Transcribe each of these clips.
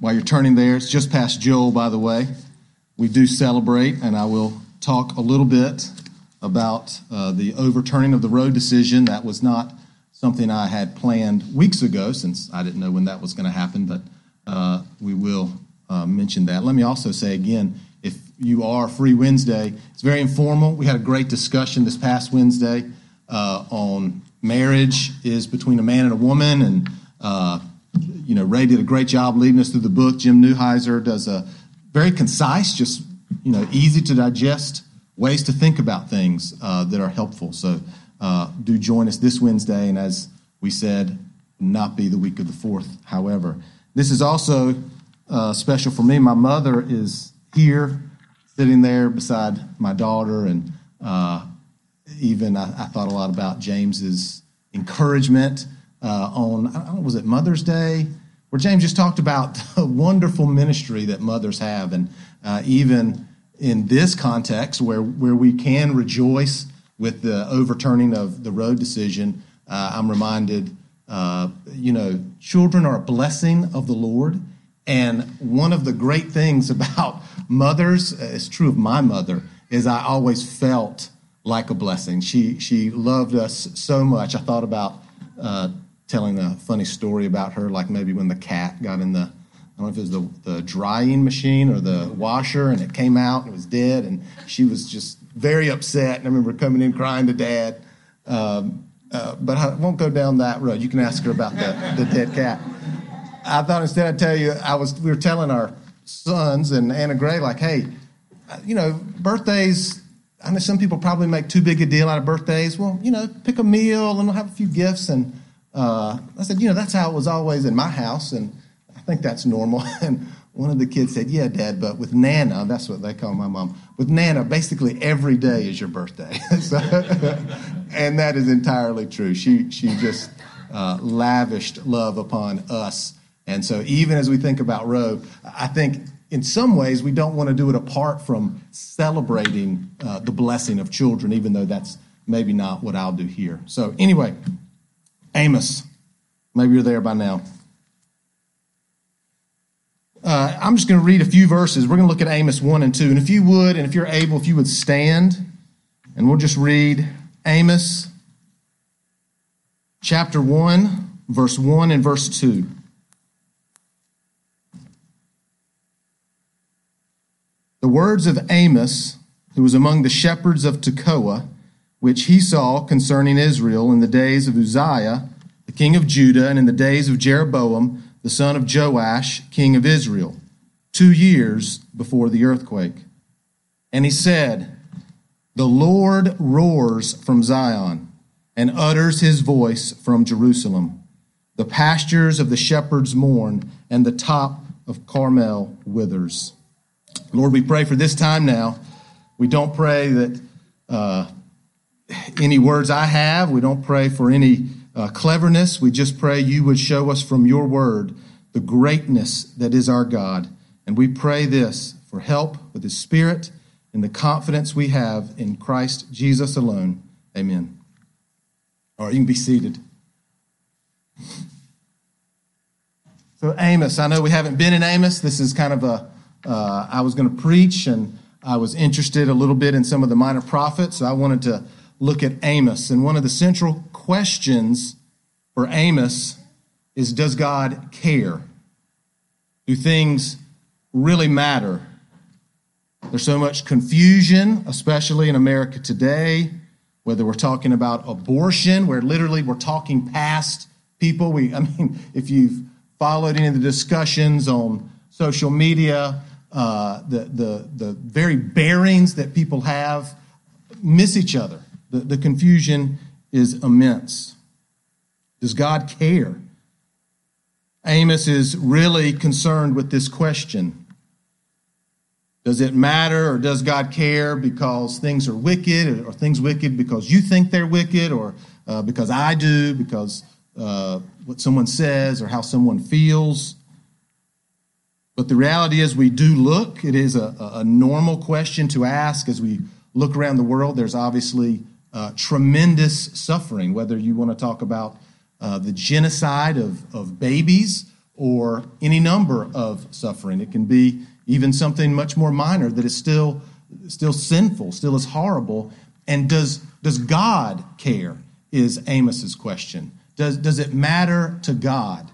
While you're turning there, it's just past Joel, by the way. We do celebrate, and I will talk a little bit about the overturning of the Roe decision. That was not something I had planned weeks ago, since I didn't know when that was going to happen, but we will mention that. Let me also say again, if you are free Wednesday, it's very informal. We had a great discussion this past Wednesday on marriage is between a man and a woman, and Ray did a great job leading us through the book. Jim Newheiser does a very concise, just, easy to digest ways to think about things that are helpful. So do join us this Wednesday, and as we said, not be the week of the 4th. However, this is also special for me. My mother is here, sitting there beside my daughter, and I thought a lot about James's encouragement on, was it Mother's Day, where James just talked about the wonderful ministry that mothers have. And even in this context where we can rejoice with the overturning of the Roe decision, I'm reminded, children are a blessing of the Lord. And one of the great things about mothers, it's true of my mother, is I always felt like a blessing. She loved us so much. I thought about telling a funny story about her, like maybe when the cat got in the, I don't know if it was the drying machine or the washer, and it came out and it was dead, and she was just very upset, and I remember coming in crying to Dad, but I won't go down that road. You can ask her about the dead cat. I thought instead I'd tell you, we were telling our sons and Anna Gray, like, hey, birthdays, I know some people probably make too big a deal out of birthdays. Well, pick a meal and we'll have a few gifts. And I said, that's how it was always in my house. And I think that's normal. And one of the kids said, yeah, Dad, but with Nana, that's what they call my mom. With Nana, basically every day is your birthday. So, and that is entirely true. She just lavished love upon us. And so even as we think about Roe, I think in some ways, we don't want to do it apart from celebrating the blessing of children, even though that's maybe not what I'll do here. So anyway, Amos, maybe you're there by now. I'm just going to read a few verses. We're going to look at Amos 1 and 2. And if you would, and if you're able, if you would stand, and we'll just read Amos chapter 1, verse 1 and verse 2. The words of Amos, who was among the shepherds of Tekoa, which he saw concerning Israel in the days of Uzziah, the king of Judah, and in the days of Jeroboam, the son of Joash, king of Israel, 2 years before the earthquake. And he said, "The Lord roars from Zion and utters his voice from Jerusalem. The pastures of the shepherds mourn, and the top of Carmel withers." Lord, we pray for this time now. We don't pray that any words I have, we don't pray for any cleverness. We just pray you would show us from your word the greatness that is our God. And we pray this for help with his spirit and the confidence we have in Christ Jesus alone. Amen. All right, you can be seated. So Amos, I know we haven't been in Amos. This is kind of a I was going to preach, and I was interested a little bit in some of the minor prophets, so I wanted to look at Amos. And one of the central questions for Amos is, does God care? Do things really matter? There's so much confusion, especially in America today, whether we're talking about abortion, where literally we're talking past people. If you've followed any of the discussions on social media, the very bearings that people have miss each other. The confusion is immense. Does God care? Amos is really concerned with this question. Does it matter, or does God care because things are wicked, or things wicked because you think they're wicked, or because I do, because what someone says or how someone feels? But the reality is we do look. It is a normal question to ask as we look around the world. There's obviously tremendous suffering, whether you want to talk about the genocide of babies or any number of suffering. It can be even something much more minor that is still sinful, still is horrible. And does God care, is Amos's question. Does it matter to God?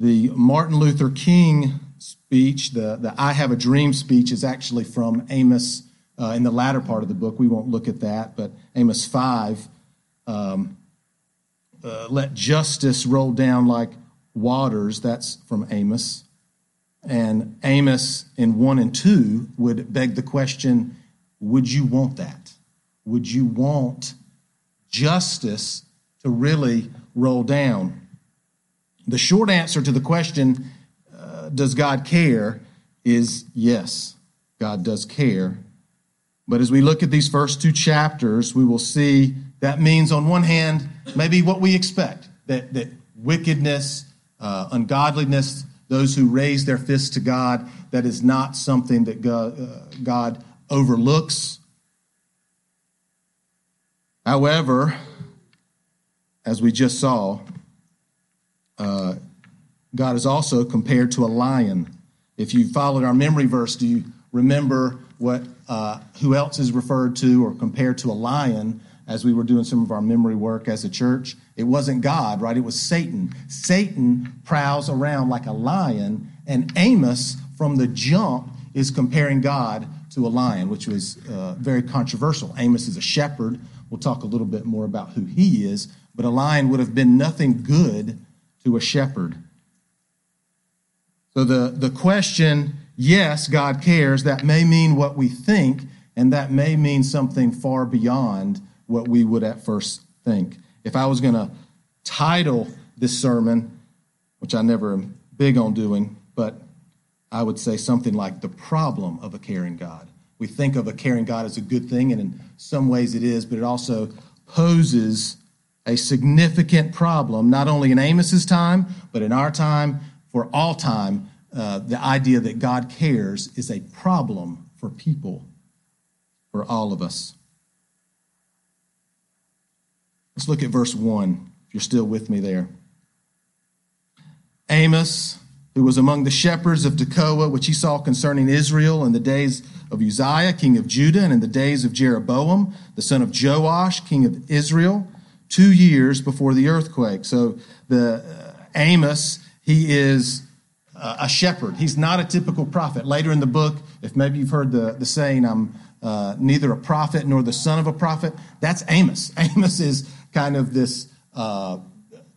The Martin Luther King speech, the I Have a Dream speech, is actually from Amos in the latter part of the book. We won't look at that, but Amos 5, let justice roll down like waters. That's from Amos. And Amos in 1 and 2 would beg the question, would you want that? Would you want justice to really roll down? The short answer to the question, does God care, is yes, God does care. But as we look at these first two chapters, we will see that means on one hand, maybe what we expect, that wickedness, ungodliness, those who raise their fists to God, that is not something that God overlooks. However, as we just saw, God is also compared to a lion. If you followed our memory verse, do you remember who else is referred to or compared to a lion as we were doing some of our memory work as a church? It wasn't God, right? It was Satan. Satan prowls around like a lion, and Amos, from the jump, is comparing God to a lion, which was very controversial. Amos is a shepherd. We'll talk a little bit more about who he is, but a lion would have been nothing good to a shepherd. So the question, yes, God cares, that may mean what we think, and that may mean something far beyond what we would at first think. If I was going to title this sermon, which I never am big on doing, but I would say something like The Problem of a Caring God. We think of a caring God as a good thing, and in some ways it is, but it also poses a significant problem, not only in Amos's time, but in our time, for all time. The idea that God cares is a problem for people, for all of us. Let's look at verse 1, if you're still with me there. Amos, who was among the shepherds of Tekoa, which he saw concerning Israel in the days of Uzziah, king of Judah, and in the days of Jeroboam, the son of Joash, king of Israel, 2 years before the earthquake. So Amos, he is a shepherd. He's not a typical prophet. Later in the book, if maybe you've heard the saying, I'm neither a prophet nor the son of a prophet, that's Amos. Amos is kind of this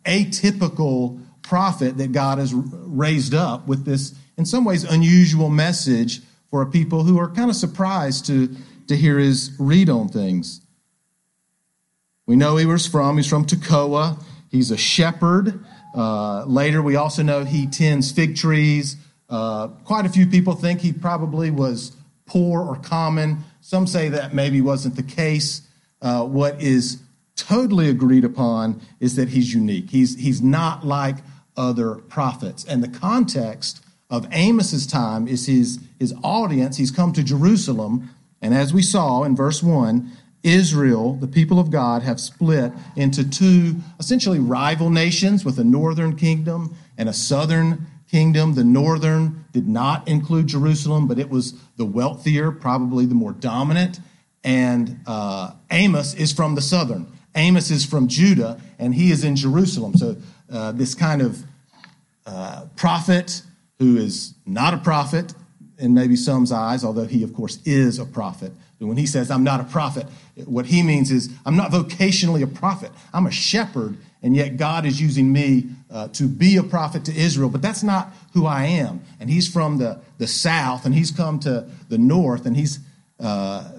atypical prophet that God has raised up with this, in some ways, unusual message for a people who are kind of surprised to hear his read on things. We know he's from Tekoa. He's a shepherd. Later, we also know he tends fig trees. Quite a few people think he probably was poor or common. Some say that maybe wasn't the case. What is totally agreed upon is that he's unique. He's not like other prophets. And the context of Amos's time is his audience. He's come to Jerusalem, and as we saw in verse 1, Israel, the people of God, have split into two essentially rival nations with a northern kingdom and a southern kingdom. The northern did not include Jerusalem, but it was the wealthier, probably the more dominant. And Amos is from the southern. Amos is from Judah, and he is in Jerusalem. So this kind of prophet who is not a prophet in maybe some's eyes, although he, of course, is a prophet. When he says, I'm not a prophet, what he means is, I'm not vocationally a prophet. I'm a shepherd, and yet God is using me to be a prophet to Israel. But that's not who I am. And he's from the south, and he's come to the north, and he's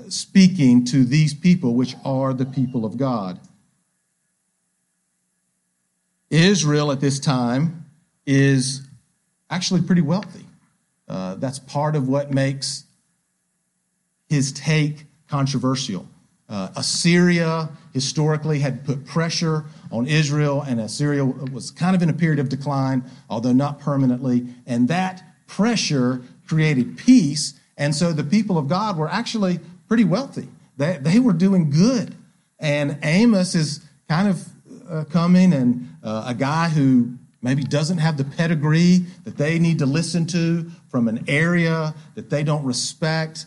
speaking to these people, which are the people of God. Israel at this time is actually pretty wealthy. That's part of what makes his take controversial. Assyria historically had put pressure on Israel, and Assyria was kind of in a period of decline, although not permanently. And that pressure created peace. And so the people of God were actually pretty wealthy. They were doing good. And Amos is kind of coming, and a guy who maybe doesn't have the pedigree that they need to listen to from an area that they don't respect,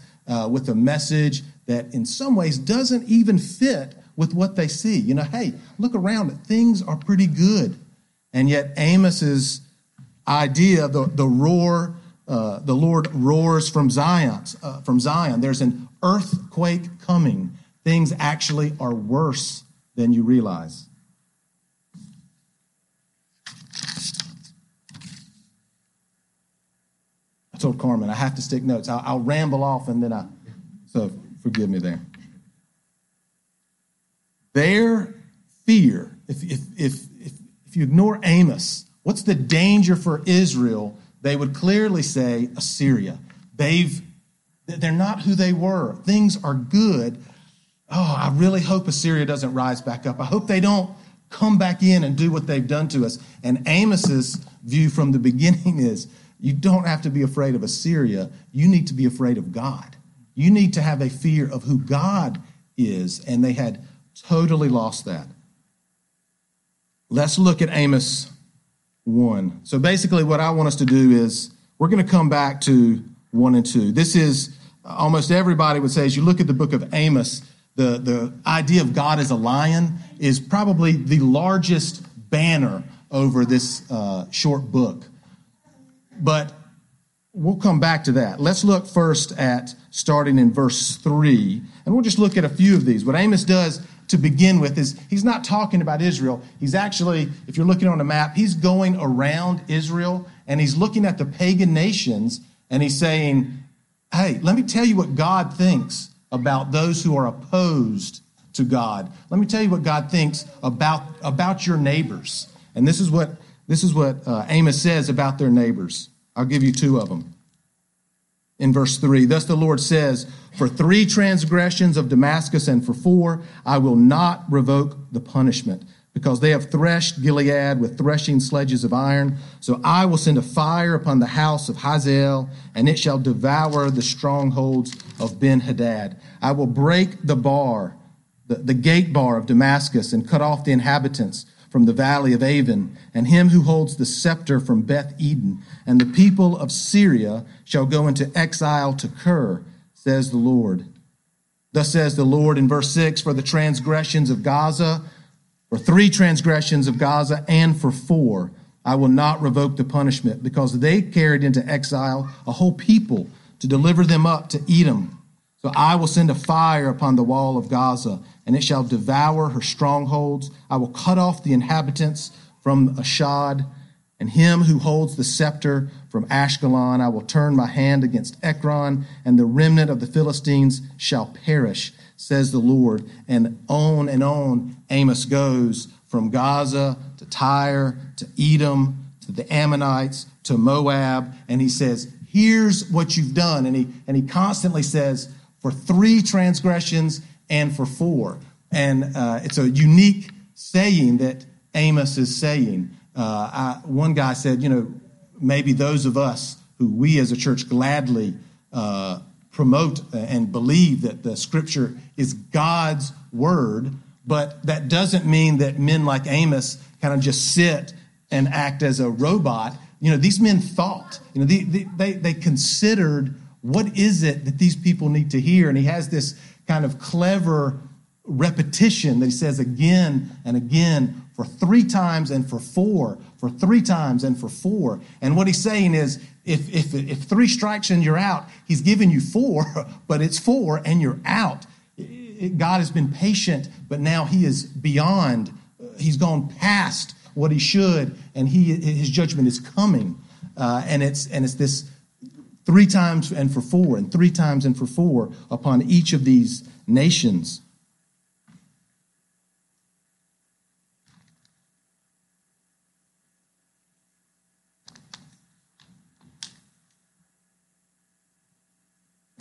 with a message that in some ways doesn't even fit with what they see. You know, hey, look around, things are pretty good. And yet Amos's idea, the Lord roars from Zion. There's an earthquake coming. Things actually are worse than you realize. I told Carmen I have to stick notes. I'll ramble off and then so forgive me there. Their fear, if you ignore Amos, what's the danger for Israel? They would clearly say Assyria. They're not who they were. Things are good. Oh, I really hope Assyria doesn't rise back up. I hope they don't come back in and do what they've done to us. And Amos's view from the beginning is you don't have to be afraid of Assyria. You need to be afraid of God. You need to have a fear of who God is. And they had totally lost that. Let's look at Amos 1. So basically what I want us to do is we're going to come back to 1 and 2. This is almost everybody would say, as you look at the book of Amos, the idea of God as a lion is probably the largest banner over this short book. But we'll come back to that. Let's look first at starting in verse 3, and we'll just look at a few of these. What Amos does to begin with is he's not talking about Israel. He's actually, if you're looking on a map, he's going around Israel, and he's looking at the pagan nations, and he's saying, hey, let me tell you what God thinks about those who are opposed to God. Let me tell you what God thinks about your neighbors. And this is what Amos says about their neighbors. I'll give you two of them. In verse 3, thus the Lord says, for 3 transgressions of Damascus and for 4, I will not revoke the punishment, because they have threshed Gilead with threshing sledges of iron. So I will send a fire upon the house of Hazael, and it shall devour the strongholds of Ben-Hadad. I will break the bar, the gate bar of Damascus, and cut off the inhabitants from the valley of Aven, and him who holds the scepter from Beth-Eden. And the people of Syria shall go into exile to Kir, says the Lord. Thus says the Lord in verse 6, for the transgressions of Gaza, for 3 transgressions of Gaza, and for 4, I will not revoke the punishment, because they carried into exile a whole people to deliver them up to Edom. So I will send a fire upon the wall of Gaza, and it shall devour her strongholds. I will cut off the inhabitants from Ashdod, and him who holds the scepter from Ashkelon. I will turn my hand against Ekron, and the remnant of the Philistines shall perish, says the Lord. And on Amos goes from Gaza to Tyre to Edom to the Ammonites to Moab, and he says, here's what you've done. And he constantly says, for 3 transgressions and for 4. And it's a unique saying that Amos is saying. One guy said, you know, maybe those of us who we as a church gladly promote and believe that the Scripture is God's word, but that doesn't mean that men like Amos kind of just sit and act as a robot. You know, these men thought. You know, they considered, what is it that these people need to hear? And he has this kind of clever repetition that he says again and again, for 3 times and for 4, for 3 times and for 4. And what he's saying is, if 3 strikes and you're out, he's given you 4, but it's 4 and you're out. God has been patient, but now he is beyond. He's gone past what he should, and his judgment is coming. And it's this 3 times and for 4, and 3 times and for 4 upon each of these nations.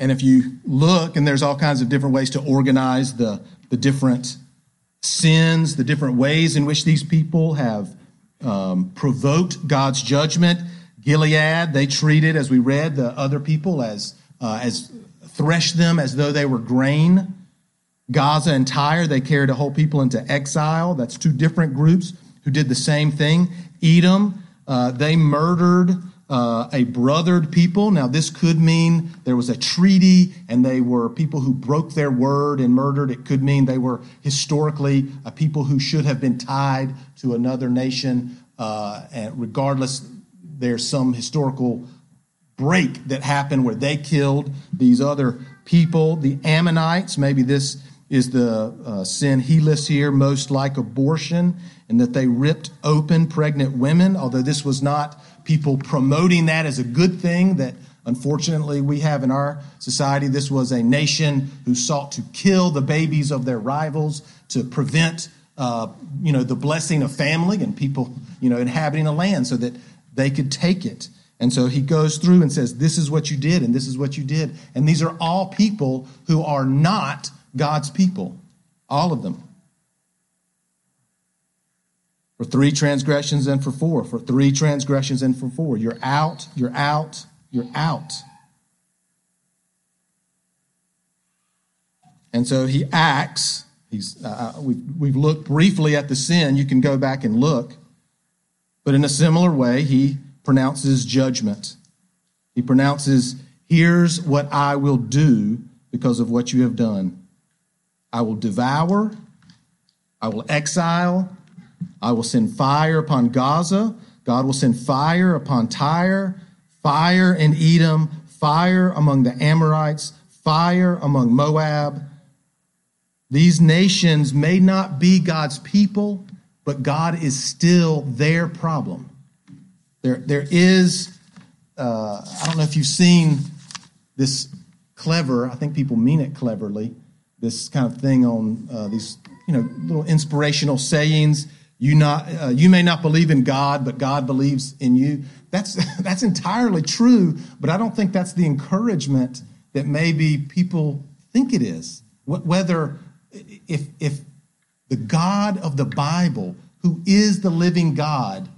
And if you look, and there's all kinds of different ways to organize the different sins, the different ways in which these people have provoked God's judgment. Gilead, they treated, as we read, the other people as threshed them as though they were grain. Gaza and Tyre, they carried a whole people into exile. That's two different groups who did the same thing. Edom, they murdered a brothered people. Now, this could mean there was a treaty and they were people who broke their word and murdered. It could mean they were historically a people who should have been tied to another nation. And regardless, there's some historical break that happened where they killed these other people. The Ammonites, maybe this is the sin he lists here, most like abortion, and that they ripped open pregnant women, although this was not people promoting that as a good thing that unfortunately we have in our society. This was a nation who sought to kill the babies of their rivals to prevent, the blessing of family and people, inhabiting a land so that they could take it. And so he goes through and says, this is what you did, and this is what you did. And these are all people who are not God's people, all of them. For three transgressions and for four. For three transgressions and for four. You're out, you're out, you're out. And so he acts. We've looked briefly at the sin. You can go back and look. But in a similar way, he pronounces judgment. He pronounces, here's what I will do because of what you have done. I will devour, I will exile, I will send fire upon Gaza, God will send fire upon Tyre, fire in Edom, fire among the Amorites, fire among Moab. These nations may not be God's people, but God is still their problem. There is, I don't know if you've seen this clever, I think people mean it cleverly, this kind of thing on these, little inspirational sayings. You may not believe in God, but God believes in you. That's entirely true, but I don't think that's the encouragement that maybe people think it is. Whether, if the God of the Bible, who is the living God,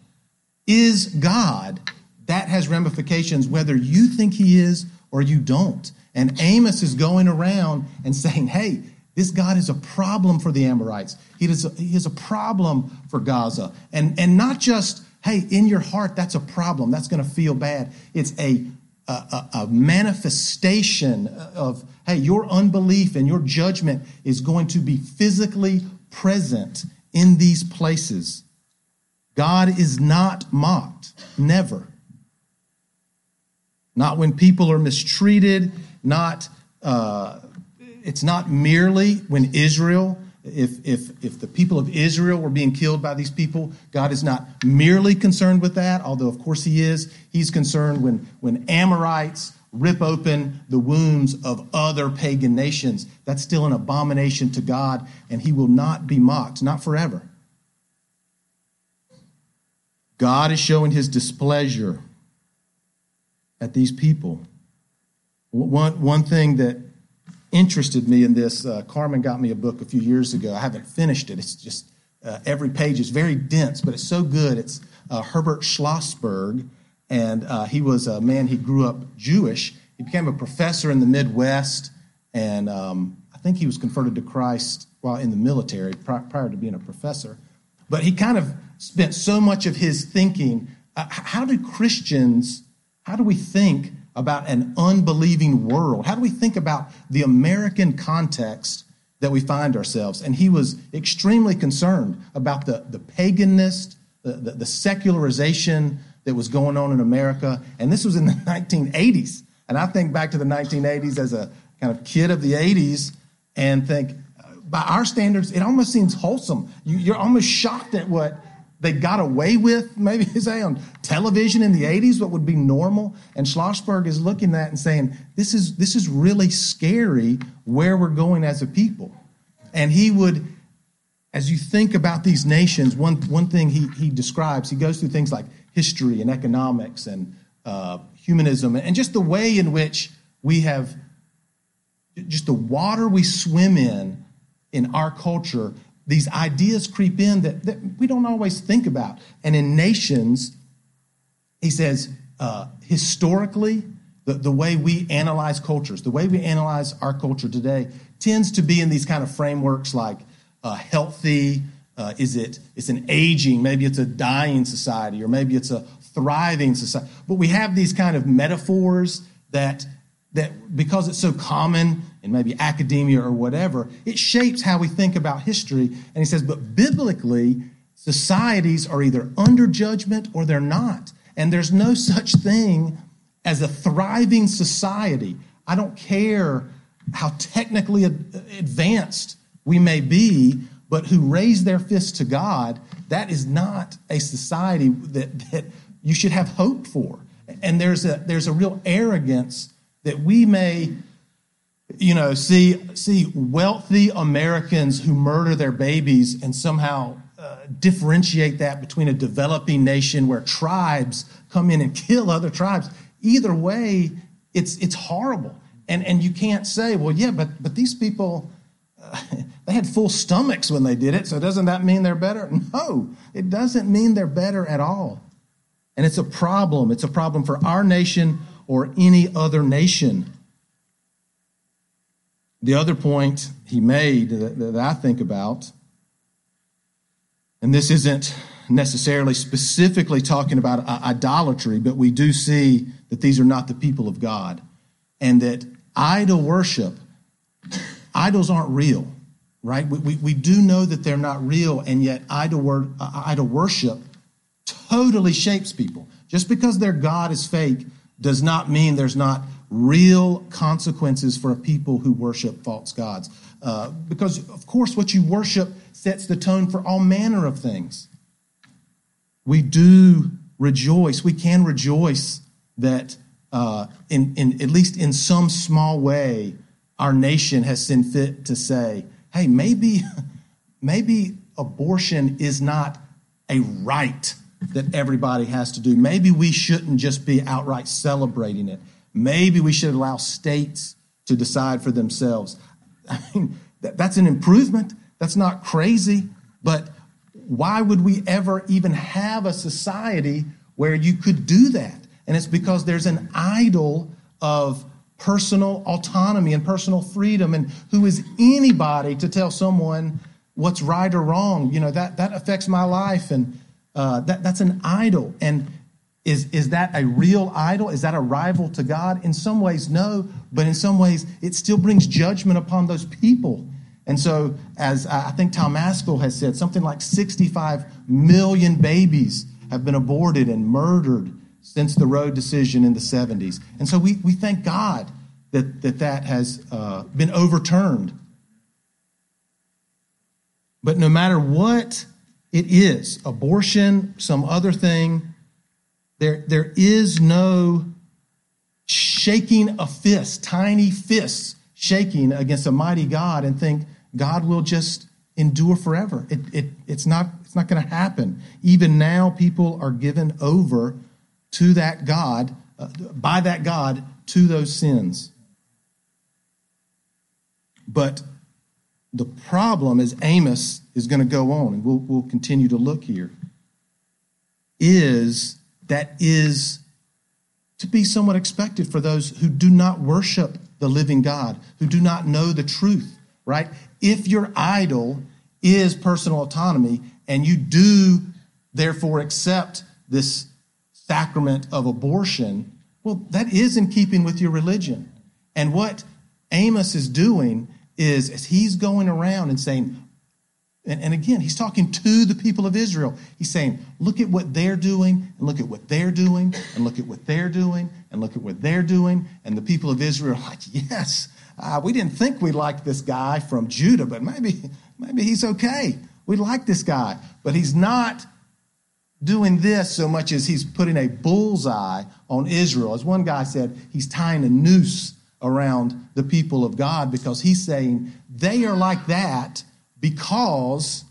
is God, that has ramifications whether you think he is or you don't. And Amos is going around and saying, hey, this God is a problem for the Amorites. He is a problem for Gaza. And not just, hey, in your heart, that's a problem. That's going to feel bad. It's a manifestation of, hey, your unbelief and your judgment is going to be physically present in these places. God is not mocked, never. Not when people are mistreated, it's not merely when Israel, if the people of Israel were being killed by these people, God is not merely concerned with that, although of course he is. He's concerned when Amorites rip open the wombs of other pagan nations. That's still an abomination to God, and he will not be mocked, not forever. God is showing his displeasure at these people. One thing that interested me in this, Carmen got me a book a few years ago. I haven't finished it. It's just every page is very dense, but it's so good. It's Herbert Schlossberg, and he was a man, he grew up Jewish. He became a professor in the Midwest, and I think he was converted to Christ while in the military prior to being a professor. But he kind of spent so much of his thinking, how do we think about an unbelieving world? How do we think about the American context that we find ourselves? And he was extremely concerned about the paganist, the secularization that was going on in America. And this was in the 1980s. And I think back to the 1980s as a kind of kid of the 80s and think, by our standards, it almost seems wholesome. You're almost shocked at what they got away with, maybe say on television in the 80s, what would be normal. And Schlossberg is looking at that and saying, this is really scary where we're going as a people. And he would, as you think about these nations, one thing he describes, he goes through things like history and economics and humanism and just the way in which we have just the water we swim in our culture, these ideas creep in that we don't always think about. And in nations, he says, historically, the way we analyze cultures, the way we analyze our culture today tends to be in these kind of frameworks like healthy, it's an aging, maybe it's a dying society, or maybe it's a thriving society. But we have these kind of metaphors that because it's so common in maybe academia or whatever, it shapes how we think about history. And he says, but biblically, societies are either under judgment or they're not. And there's no such thing as a thriving society. I don't care how technically advanced we may be, but who raise their fists to God, that is not a society that you should have hope for. And there's a real arrogance that we may, see wealthy Americans who murder their babies and somehow differentiate that between a developing nation where tribes come in and kill other tribes. Either way, it's horrible. And you can't say, well, yeah, but these people, they had full stomachs when they did it, so doesn't that mean they're better? No, it doesn't mean they're better at all. And it's a problem. It's a problem for our nation or any other nation. The other point he made that I think about, and this isn't necessarily specifically talking about idolatry, but we do see that these are not the people of God, and that idol worship, idols aren't real, right? We do know that they're not real, and yet idol worship totally shapes people. Just because their God is fake does not mean there's not real consequences for a people who worship false gods. Because, of course, what you worship sets the tone for all manner of things. We do rejoice. We can rejoice that in at least in some small way, our nation has seen fit to say, hey, maybe abortion is not a right that everybody has to do. Maybe we shouldn't just be outright celebrating it. Maybe we should allow states to decide for themselves. I mean, that's an improvement. That's not crazy. But why would we ever even have a society where you could do that? And it's because there's an idol of personal autonomy and personal freedom, and who is anybody to tell someone what's right or wrong? That affects my life, and that's an idol. And is that a real idol? Is that a rival to God? In some ways, no, but in some ways, it still brings judgment upon those people. And so, as I think Tom Askell has said, something like 65 million babies have been aborted and murdered since the Roe decision in the 70s. And so we thank God that has been overturned. But no matter what it is, abortion, some other thing, there is no shaking a fist, tiny fists shaking against a mighty God and think God will just endure forever. It's not going to happen. Even now, people are given over to that God, by that God, to those sins. But the problem, as Amos is going to go on, and we'll continue to look here, is to be somewhat expected for those who do not worship the living God, who do not know the truth, right? If your idol is personal autonomy, and you do therefore accept this sacrament of abortion, well, that is in keeping with your religion. And what Amos is doing is he's going around and saying, and again, he's talking to the people of Israel. He's saying, look at what they're doing, and look at what they're doing, and look at what they're doing, and look at what they're doing. And the people of Israel are like, yes, we didn't think we liked this guy from Judah, but maybe he's okay. We like this guy, but he's not doing this so much as he's putting a bullseye on Israel. As one guy said, he's tying a noose around the people of God because he's saying they are like that because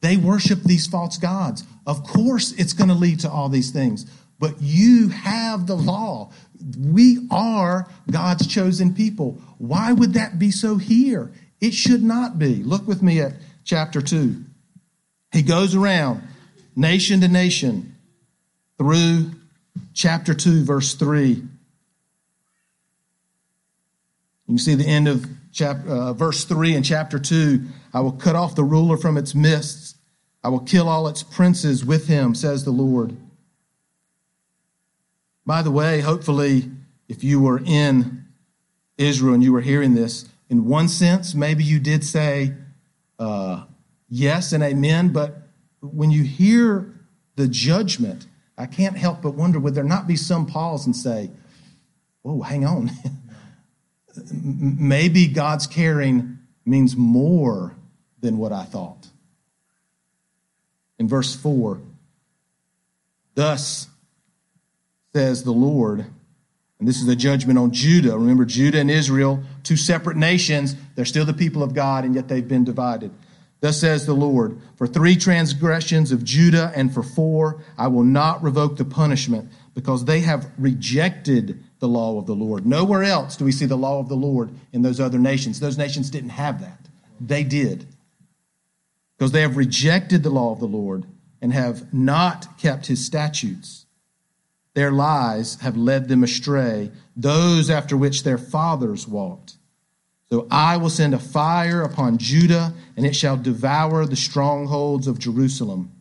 they worship these false gods. Of course it's going to lead to all these things. But you have the law. We are God's chosen people. Why would that be so here? It should not be. Look with me at chapter 2. He goes around nation to nation through chapter 2, verse 3. You can see the end of verse 3 in chapter 2. I will cut off the ruler from its midst. I will kill all its princes with him, says the Lord. By the way, hopefully, if you were in Israel and you were hearing this, in one sense, maybe you did say yes and amen, but when you hear the judgment, I can't help but wonder, would there not be some pause and say, oh, hang on. Maybe God's caring means more than what I thought. In verse 4, thus says the Lord, and this is a judgment on Judah. Remember, Judah and Israel, two separate nations. They're still the people of God, and yet they've been divided. Thus says the Lord, for 3 transgressions of Judah and for 4, I will not revoke the punishment, because they have rejected the law of the Lord. Nowhere else do we see the law of the Lord in those other nations. Those nations didn't have that. They did. Because they have rejected the law of the Lord and have not kept his statutes. Their lies have led them astray, those after which their fathers walked. So I will send a fire upon Judah, and it shall devour the strongholds of Jerusalem.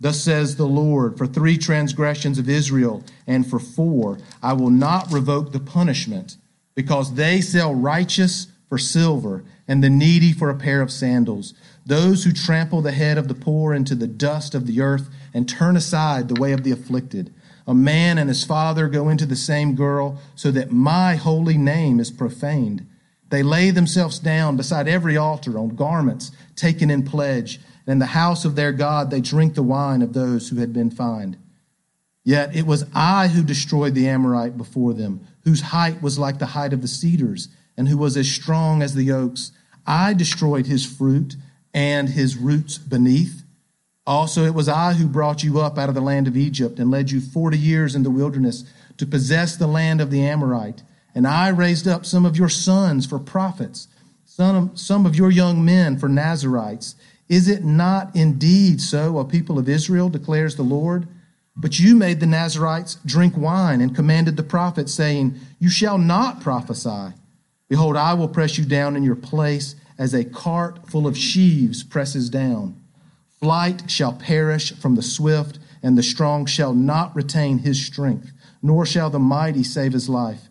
Thus says the Lord, for 3 transgressions of Israel, and for 4, I will not revoke the punishment, because they sell righteous for silver, and the needy for a pair of sandals. Those who trample the head of the poor into the dust of the earth, and turn aside the way of the afflicted. A man and his father go into the same girl, so that my holy name is profaned. They lay themselves down beside every altar on garments taken in pledge, and in the house of their God they drink the wine of those who had been fined. Yet it was I who destroyed the Amorite before them, whose height was like the height of the cedars, and who was as strong as the oaks. I destroyed his fruit and his roots beneath. Also, it was I who brought you up out of the land of Egypt and led you 40 years in the wilderness to possess the land of the Amorite. And I raised up some of your sons for prophets, some of your young men for Nazarites. Is it not indeed so, O people of Israel, declares the Lord? But you made the Nazarites drink wine and commanded the prophets, saying, you shall not prophesy. Behold, I will press you down in your place as a cart full of sheaves presses down. Flight shall perish from the swift, and the strong shall not retain his strength, nor shall the mighty save his life.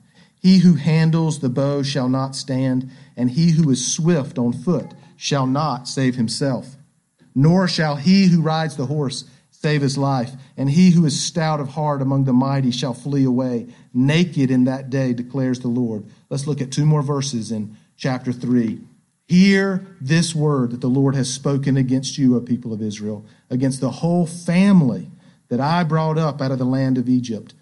He who handles the bow shall not stand, and he who is swift on foot shall not save himself. Nor shall he who rides the horse save his life, and he who is stout of heart among the mighty shall flee away, naked in that day, declares the Lord. Let's look at 2 more verses in chapter 3. Hear this word that the Lord has spoken against you, O people of Israel, against the whole family that I brought up out of the land of Egypt.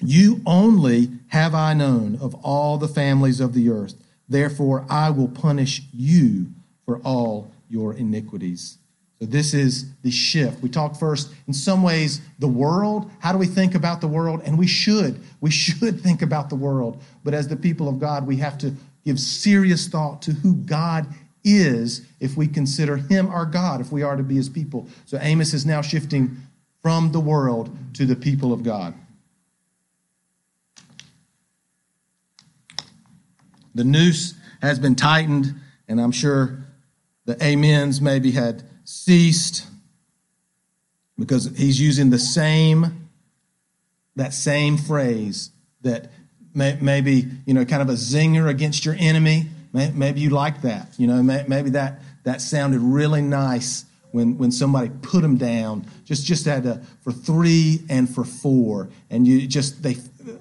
You only have I known of all the families of the earth. Therefore, I will punish you for all your iniquities. So this is the shift. We talked first, in some ways, the world. How do we think about the world? And we should. We should think about the world. But as the people of God, we have to give serious thought to who God is if we consider him our God, if we are to be his people. So Amos is now shifting from the world to the people of God. The noose has been tightened, and I'm sure the amens maybe had ceased because he's using the same, that same phrase that maybe, you know, kind of a zinger against your enemy. Maybe you like that. You know, maybe that sounded really nice when somebody put them down. Just had a for 3 and for 4. And you just,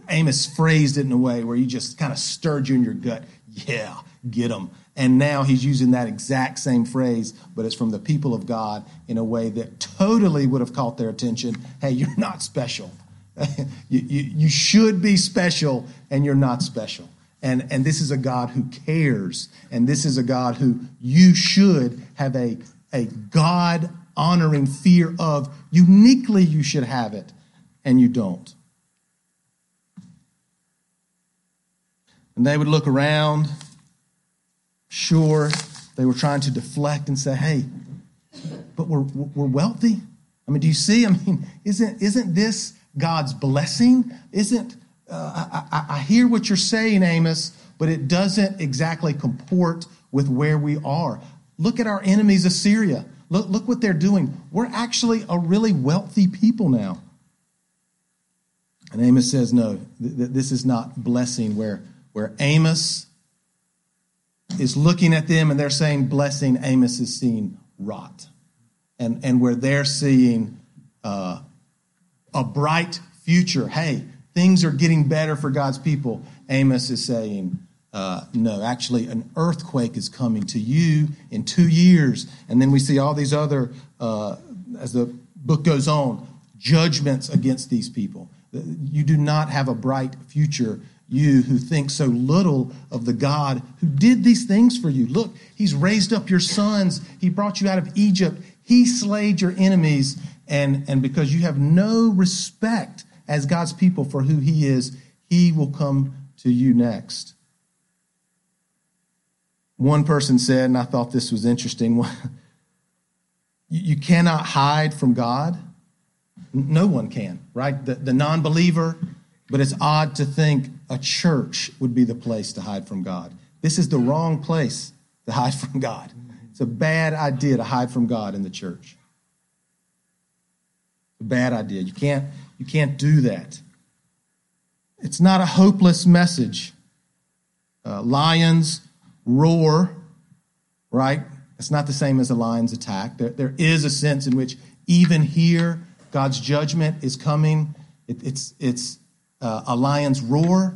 Amos phrased it in a way where you just kind of stirred you in your gut. Yeah, get them. And now he's using that exact same phrase, but it's from the people of God in a way that totally would have caught their attention. Hey, you're not special. You should be special, and you're not special. And this is a God who cares, and this is a God who you should have a God-honoring fear of. Uniquely, you should have it. and you don't. And they would look around. Sure, they were trying to deflect and say, hey, but we're wealthy. I mean, do you see? I mean, isn't this God's blessing? I hear what you're saying, Amos, but it doesn't exactly comport with where we are. Look at our enemies, Assyria. Look what they're doing. We're actually a really wealthy people now. And Amos says, no, this is not blessing. Where Amos is looking at them and they're saying blessing, Amos is seeing rot. And where they're seeing a bright future, hey, things are getting better for God's people, Amos is saying, no, actually an earthquake is coming to you in 2 years. And then we see all these other, as the book goes on, judgments against these people. You do not have a bright future, you who think so little of the God who did these things for you. Look, he's raised up your sons. He brought you out of Egypt. He slayed your enemies. And because you have no respect as God's people for who he is, he will come to you next. One person said, and I thought this was interesting, you cannot hide from God. No one can, right? The non-believer, but it's odd to think a church would be the place to hide from God. This is the wrong place to hide from God. It's a bad idea to hide from God in the church. Bad idea. You can't do that. It's not a hopeless message. Lions roar, right? It's not the same as a lion's attack. There is a sense in which even here, God's judgment is coming. It's a lion's roar.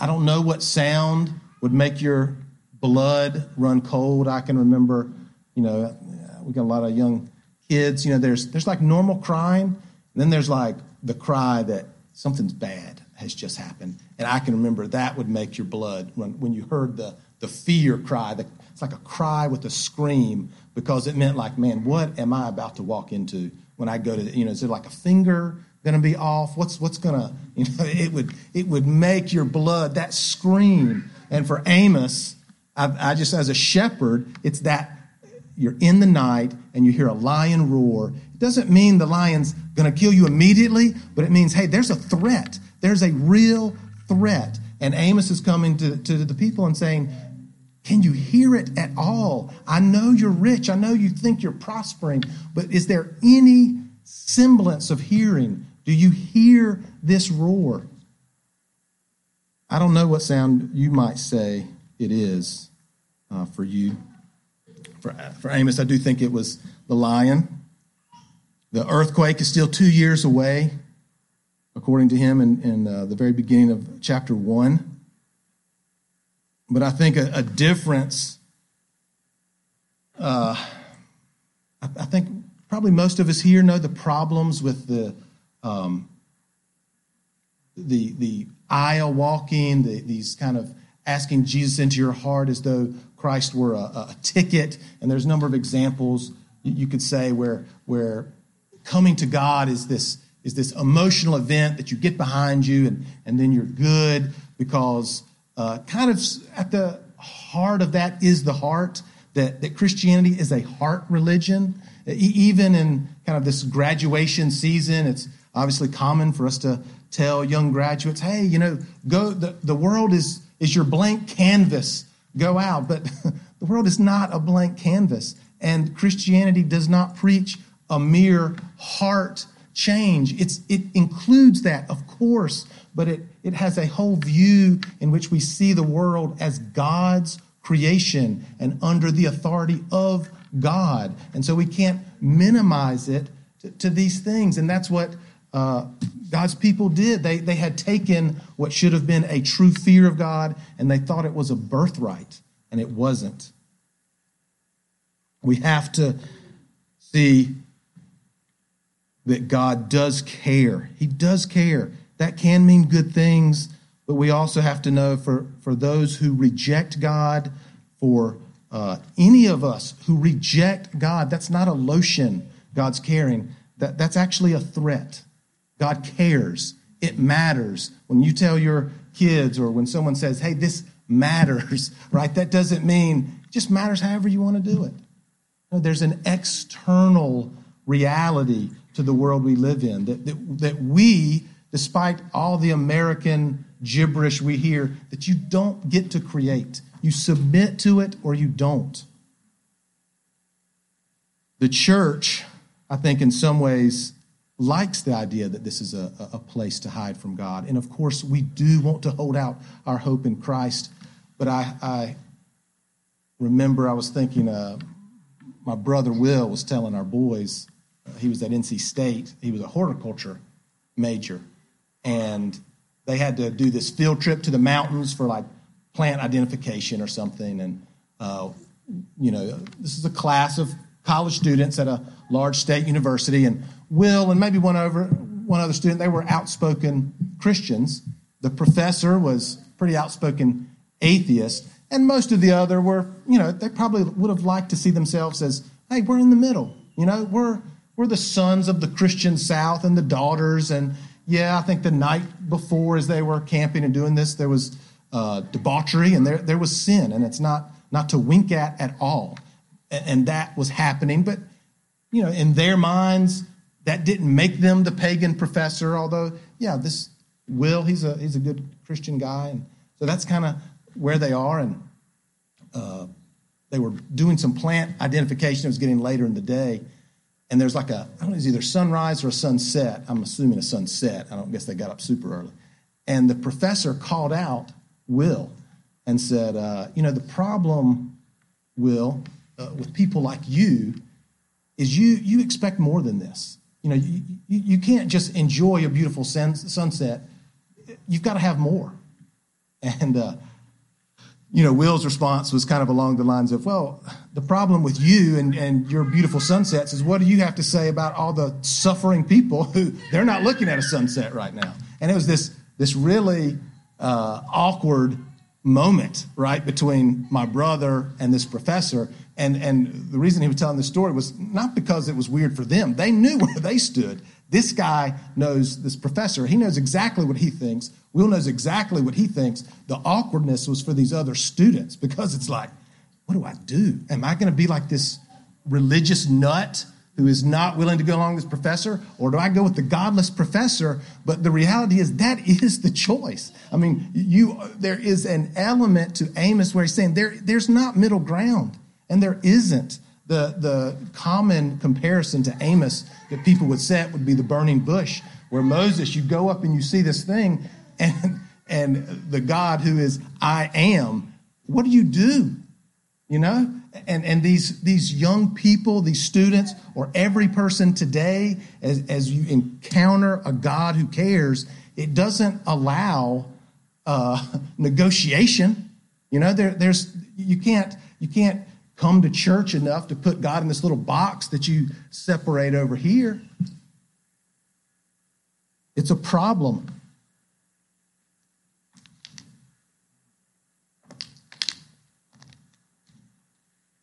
I don't know what sound would make your blood run cold. I can remember, we got a lot of young kids, there's like normal crying, and then there's like the cry that something's bad has just happened. And I can remember that would make your blood run when you heard the fear cry. It's like a cry with a scream, because it meant like, man, what am I about to walk into when I go to, is there like a finger going to be off? What's going to, it would make your blood, that scream. And for Amos, I just, as a shepherd, it's that you're in the night and you hear a lion roar. It doesn't mean the lion's going to kill you immediately, but it means, hey, there's a threat. There's a real threat. And Amos is coming to the people and saying, can you hear it at all? I know you're rich. I know you think you're prospering, but is there any semblance of hearing? Do you hear this roar? I don't know what sound you might say it is for you. For Amos, I do think it was the lion. The earthquake is still 2 years away, according to him, in the very beginning of chapter 1. But I think a difference, I think probably most of us here know the problems with the aisle walking, these kind of asking Jesus into your heart as though Christ were a ticket. And there's a number of examples you could say where coming to God is this emotional event that you get behind you and then you're good, because kind of at the heart of that is the heart, that Christianity is a heart religion. Even in kind of this graduation season, it's obviously common for us to tell young graduates, hey, go, the world is your blank canvas, go out. But the world is not a blank canvas. And Christianity does not preach a mere heart change. It includes that, of course, but it has a whole view in which we see the world as God's creation and under the authority of God. And so we can't minimize it to these things. And that's what God's people did. They had taken what should have been a true fear of God, and they thought it was a birthright, and it wasn't. We have to see that God does care. He does care. That can mean good things, but we also have to know for those who reject God, for any of us who reject God, that's not a lotion, God's caring. That's actually a threat. God cares. It matters. When you tell your kids or when someone says, hey, this matters, right? That doesn't mean it just matters however you want to do it. No, there's an external reality to the world we live in that we, despite all the American gibberish we hear, that you don't get to create. You submit to it or you don't. The church, I think in some ways, likes the idea that this is a place to hide from God. And of course, we do want to hold out our hope in Christ. But I remember I was thinking, my brother Will was telling our boys, he was at NC State, he was a horticulture major, and they had to do this field trip to the mountains for like plant identification or something. And, this is a class of college students at a large state university, and Will and maybe one other student, they were outspoken Christians. The professor was pretty outspoken atheist, and most of the other were, they probably would have liked to see themselves as, hey, we're in the middle. We're the sons of the Christian South and the daughters. And yeah, I think the night before, as they were camping and doing this, there was debauchery and there was sin, and it's not to wink at all. And that was happening, but in their minds, that didn't make them the pagan professor. Although, yeah, this Will, he's a good Christian guy, and so that's kind of where they are. And they were doing some plant identification. It was getting later in the day, and there's like I don't know, it's either sunrise or a sunset. I'm assuming a sunset. I don't guess they got up super early. And the professor called out Will and said, the problem, Will, with people like you, is you expect more than this. You can't just enjoy a beautiful sunset. You've got to have more. And, Will's response was kind of along the lines of, well, the problem with you and your beautiful sunsets is what do you have to say about all the suffering people who they're not looking at a sunset right now? And it was this really awkward moment, right, between my brother and this professor. And the reason he was telling this story was not because it was weird for them. They knew where they stood. This guy knows, this professor, he knows exactly what he thinks. Will knows exactly what he thinks. The awkwardness was for these other students because it's like, what do I do? Am I going to be like this religious nut who is not willing to go along with this professor? Or do I go with the godless professor? But the reality is that is the choice. I mean, there is an element to Amos where he's saying there's not middle ground. And there isn't. The common comparison to Amos that people would set would be the burning bush, where Moses, you go up and you see this thing, and the God who is I am, what do? And these young people, these students, or every person today, as you encounter a God who cares, it doesn't allow negotiation. You can't come to church enough to put God in this little box that you separate over here. It's a problem.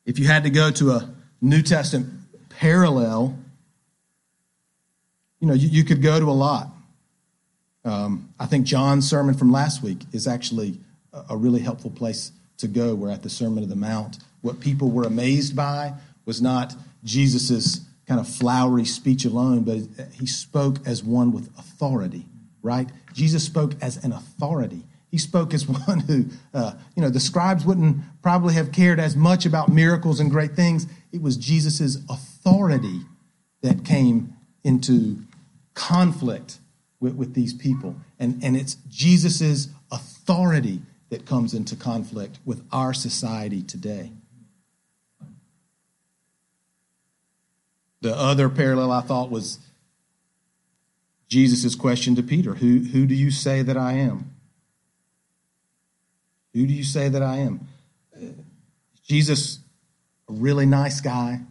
If you had to go to a New Testament parallel, you could go to a lot. I think John's sermon from last week is actually a really helpful place to go. We're at the Sermon on the Mount. What people were amazed by was not Jesus's kind of flowery speech alone, but he spoke as one with authority, right? Jesus spoke as an authority. He spoke as one who, the scribes wouldn't probably have cared as much about miracles and great things. It was Jesus's authority that came into conflict with these people. And it's Jesus's authority that comes into conflict with our society today. The other parallel I thought was Jesus' question to Peter, who do you say that I am? Who do you say that I am? Jesus, a really nice guy.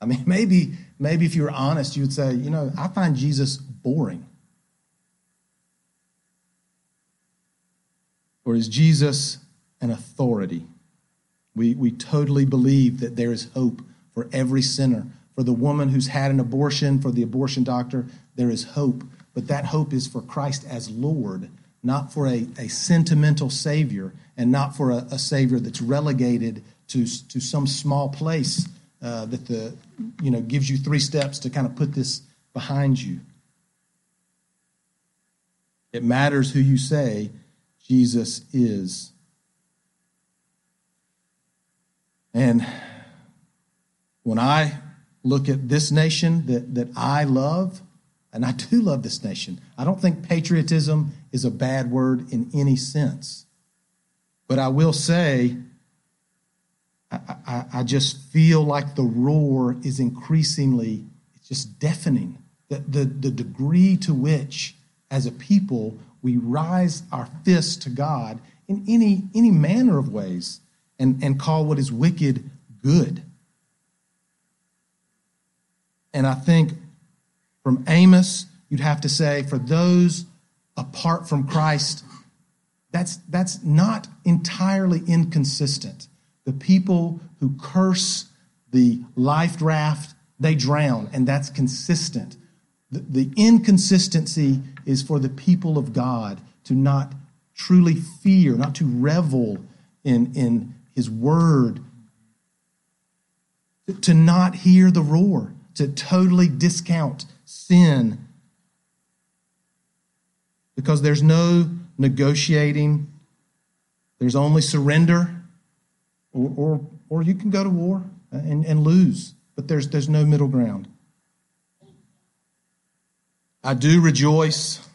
I mean, maybe if you were honest, you would say, I find Jesus boring. Or is Jesus an authority? We totally believe that there is hope for every sinner. For the woman who's had an abortion, for the abortion doctor, there is hope But that hope is for Christ as Lord, not for a sentimental Savior, and not for a Savior that's relegated to some small place that gives you three steps to kind of put this behind you. It matters who you say Jesus is. And when I look at this nation that I love, and I do love this nation, I don't think patriotism is a bad word in any sense. But I will say, I just feel like the roar is increasingly, it's just deafening. The degree to which, as a people, we rise our fists to God in any manner of ways and call what is wicked good. And I think from Amos, you'd have to say, for those apart from Christ, that's not entirely inconsistent. The people who curse the life raft, they drown, and that's consistent. The inconsistency is for the people of God to not truly fear, not to revel in his word, to not hear the roar, to totally discount sin, because there's no negotiating. There's only surrender. Or you can go to war and lose, but there's no middle ground. I do rejoice.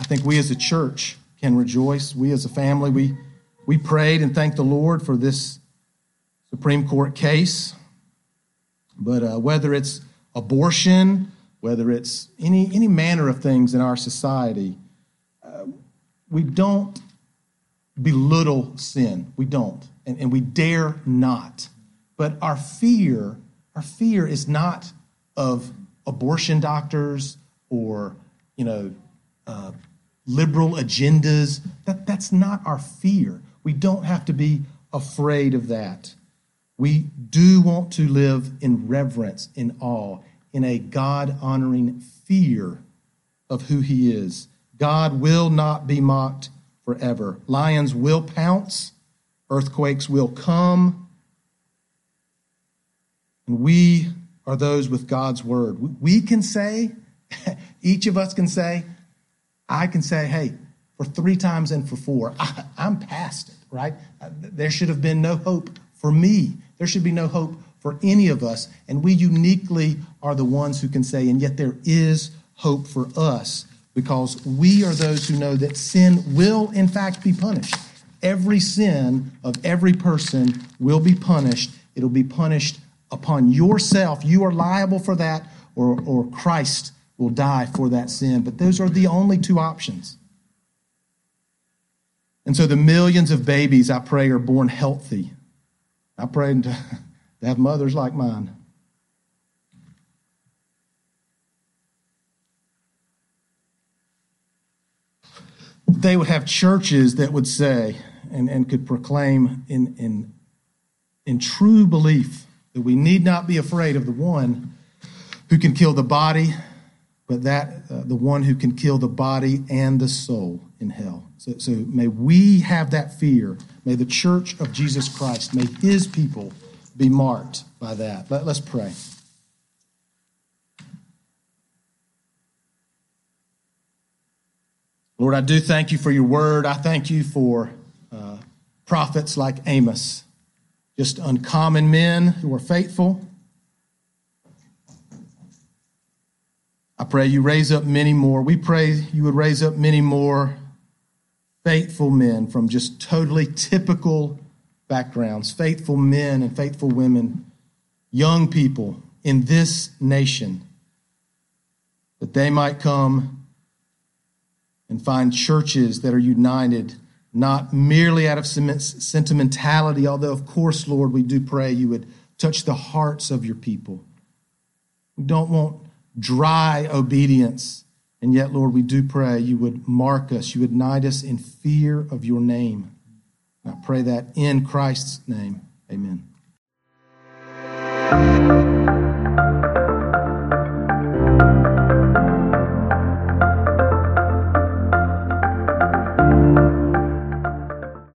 I think we as a church can rejoice. We as a family, we prayed and thanked the Lord for this Supreme Court case. But whether it's abortion, whether it's any manner of things in our society, we don't belittle sin. We don't. And we dare not. But our fear is not of abortion doctors or, liberal agendas. That's not our fear. We don't have to be afraid of that. We do want to live in reverence, in awe, in a God-honoring fear of who he is. God will not be mocked forever. Lions will pounce. Earthquakes will come, and we are those with God's word. We can say, each of us can say, I can say, hey, for 3 times and for 4, I'm past it, right? There should have been no hope for me. There should be no hope for any of us, and we uniquely are the ones who can say, and yet there is hope for us, because we are those who know that sin will, in fact, be punished. Every sin of every person will be punished. It'll be punished upon yourself. You are liable for that, or Christ will die for that sin. But those are the only 2 options. And so the millions of babies, I pray, are born healthy. I pray to have mothers like mine. They would have churches that would say and could proclaim in true belief that we need not be afraid of the one who can kill the body, but the one who can kill the body and the soul in hell. So may we have that fear. May the church of Jesus Christ, may his people be marked by that. Let's pray. Lord, I do thank you for your word. I thank you for prophets like Amos, just uncommon men who are faithful. I pray you raise up many more. We pray you would raise up many more faithful men from just totally typical backgrounds, faithful men and faithful women, young people in this nation, that they might come and find churches that are united, not merely out of sentimentality, although, of course, Lord, we do pray you would touch the hearts of your people. We don't want dry obedience, and yet, Lord, we do pray you would mark us, you would unite us in fear of your name. And I pray that in Christ's name. Amen.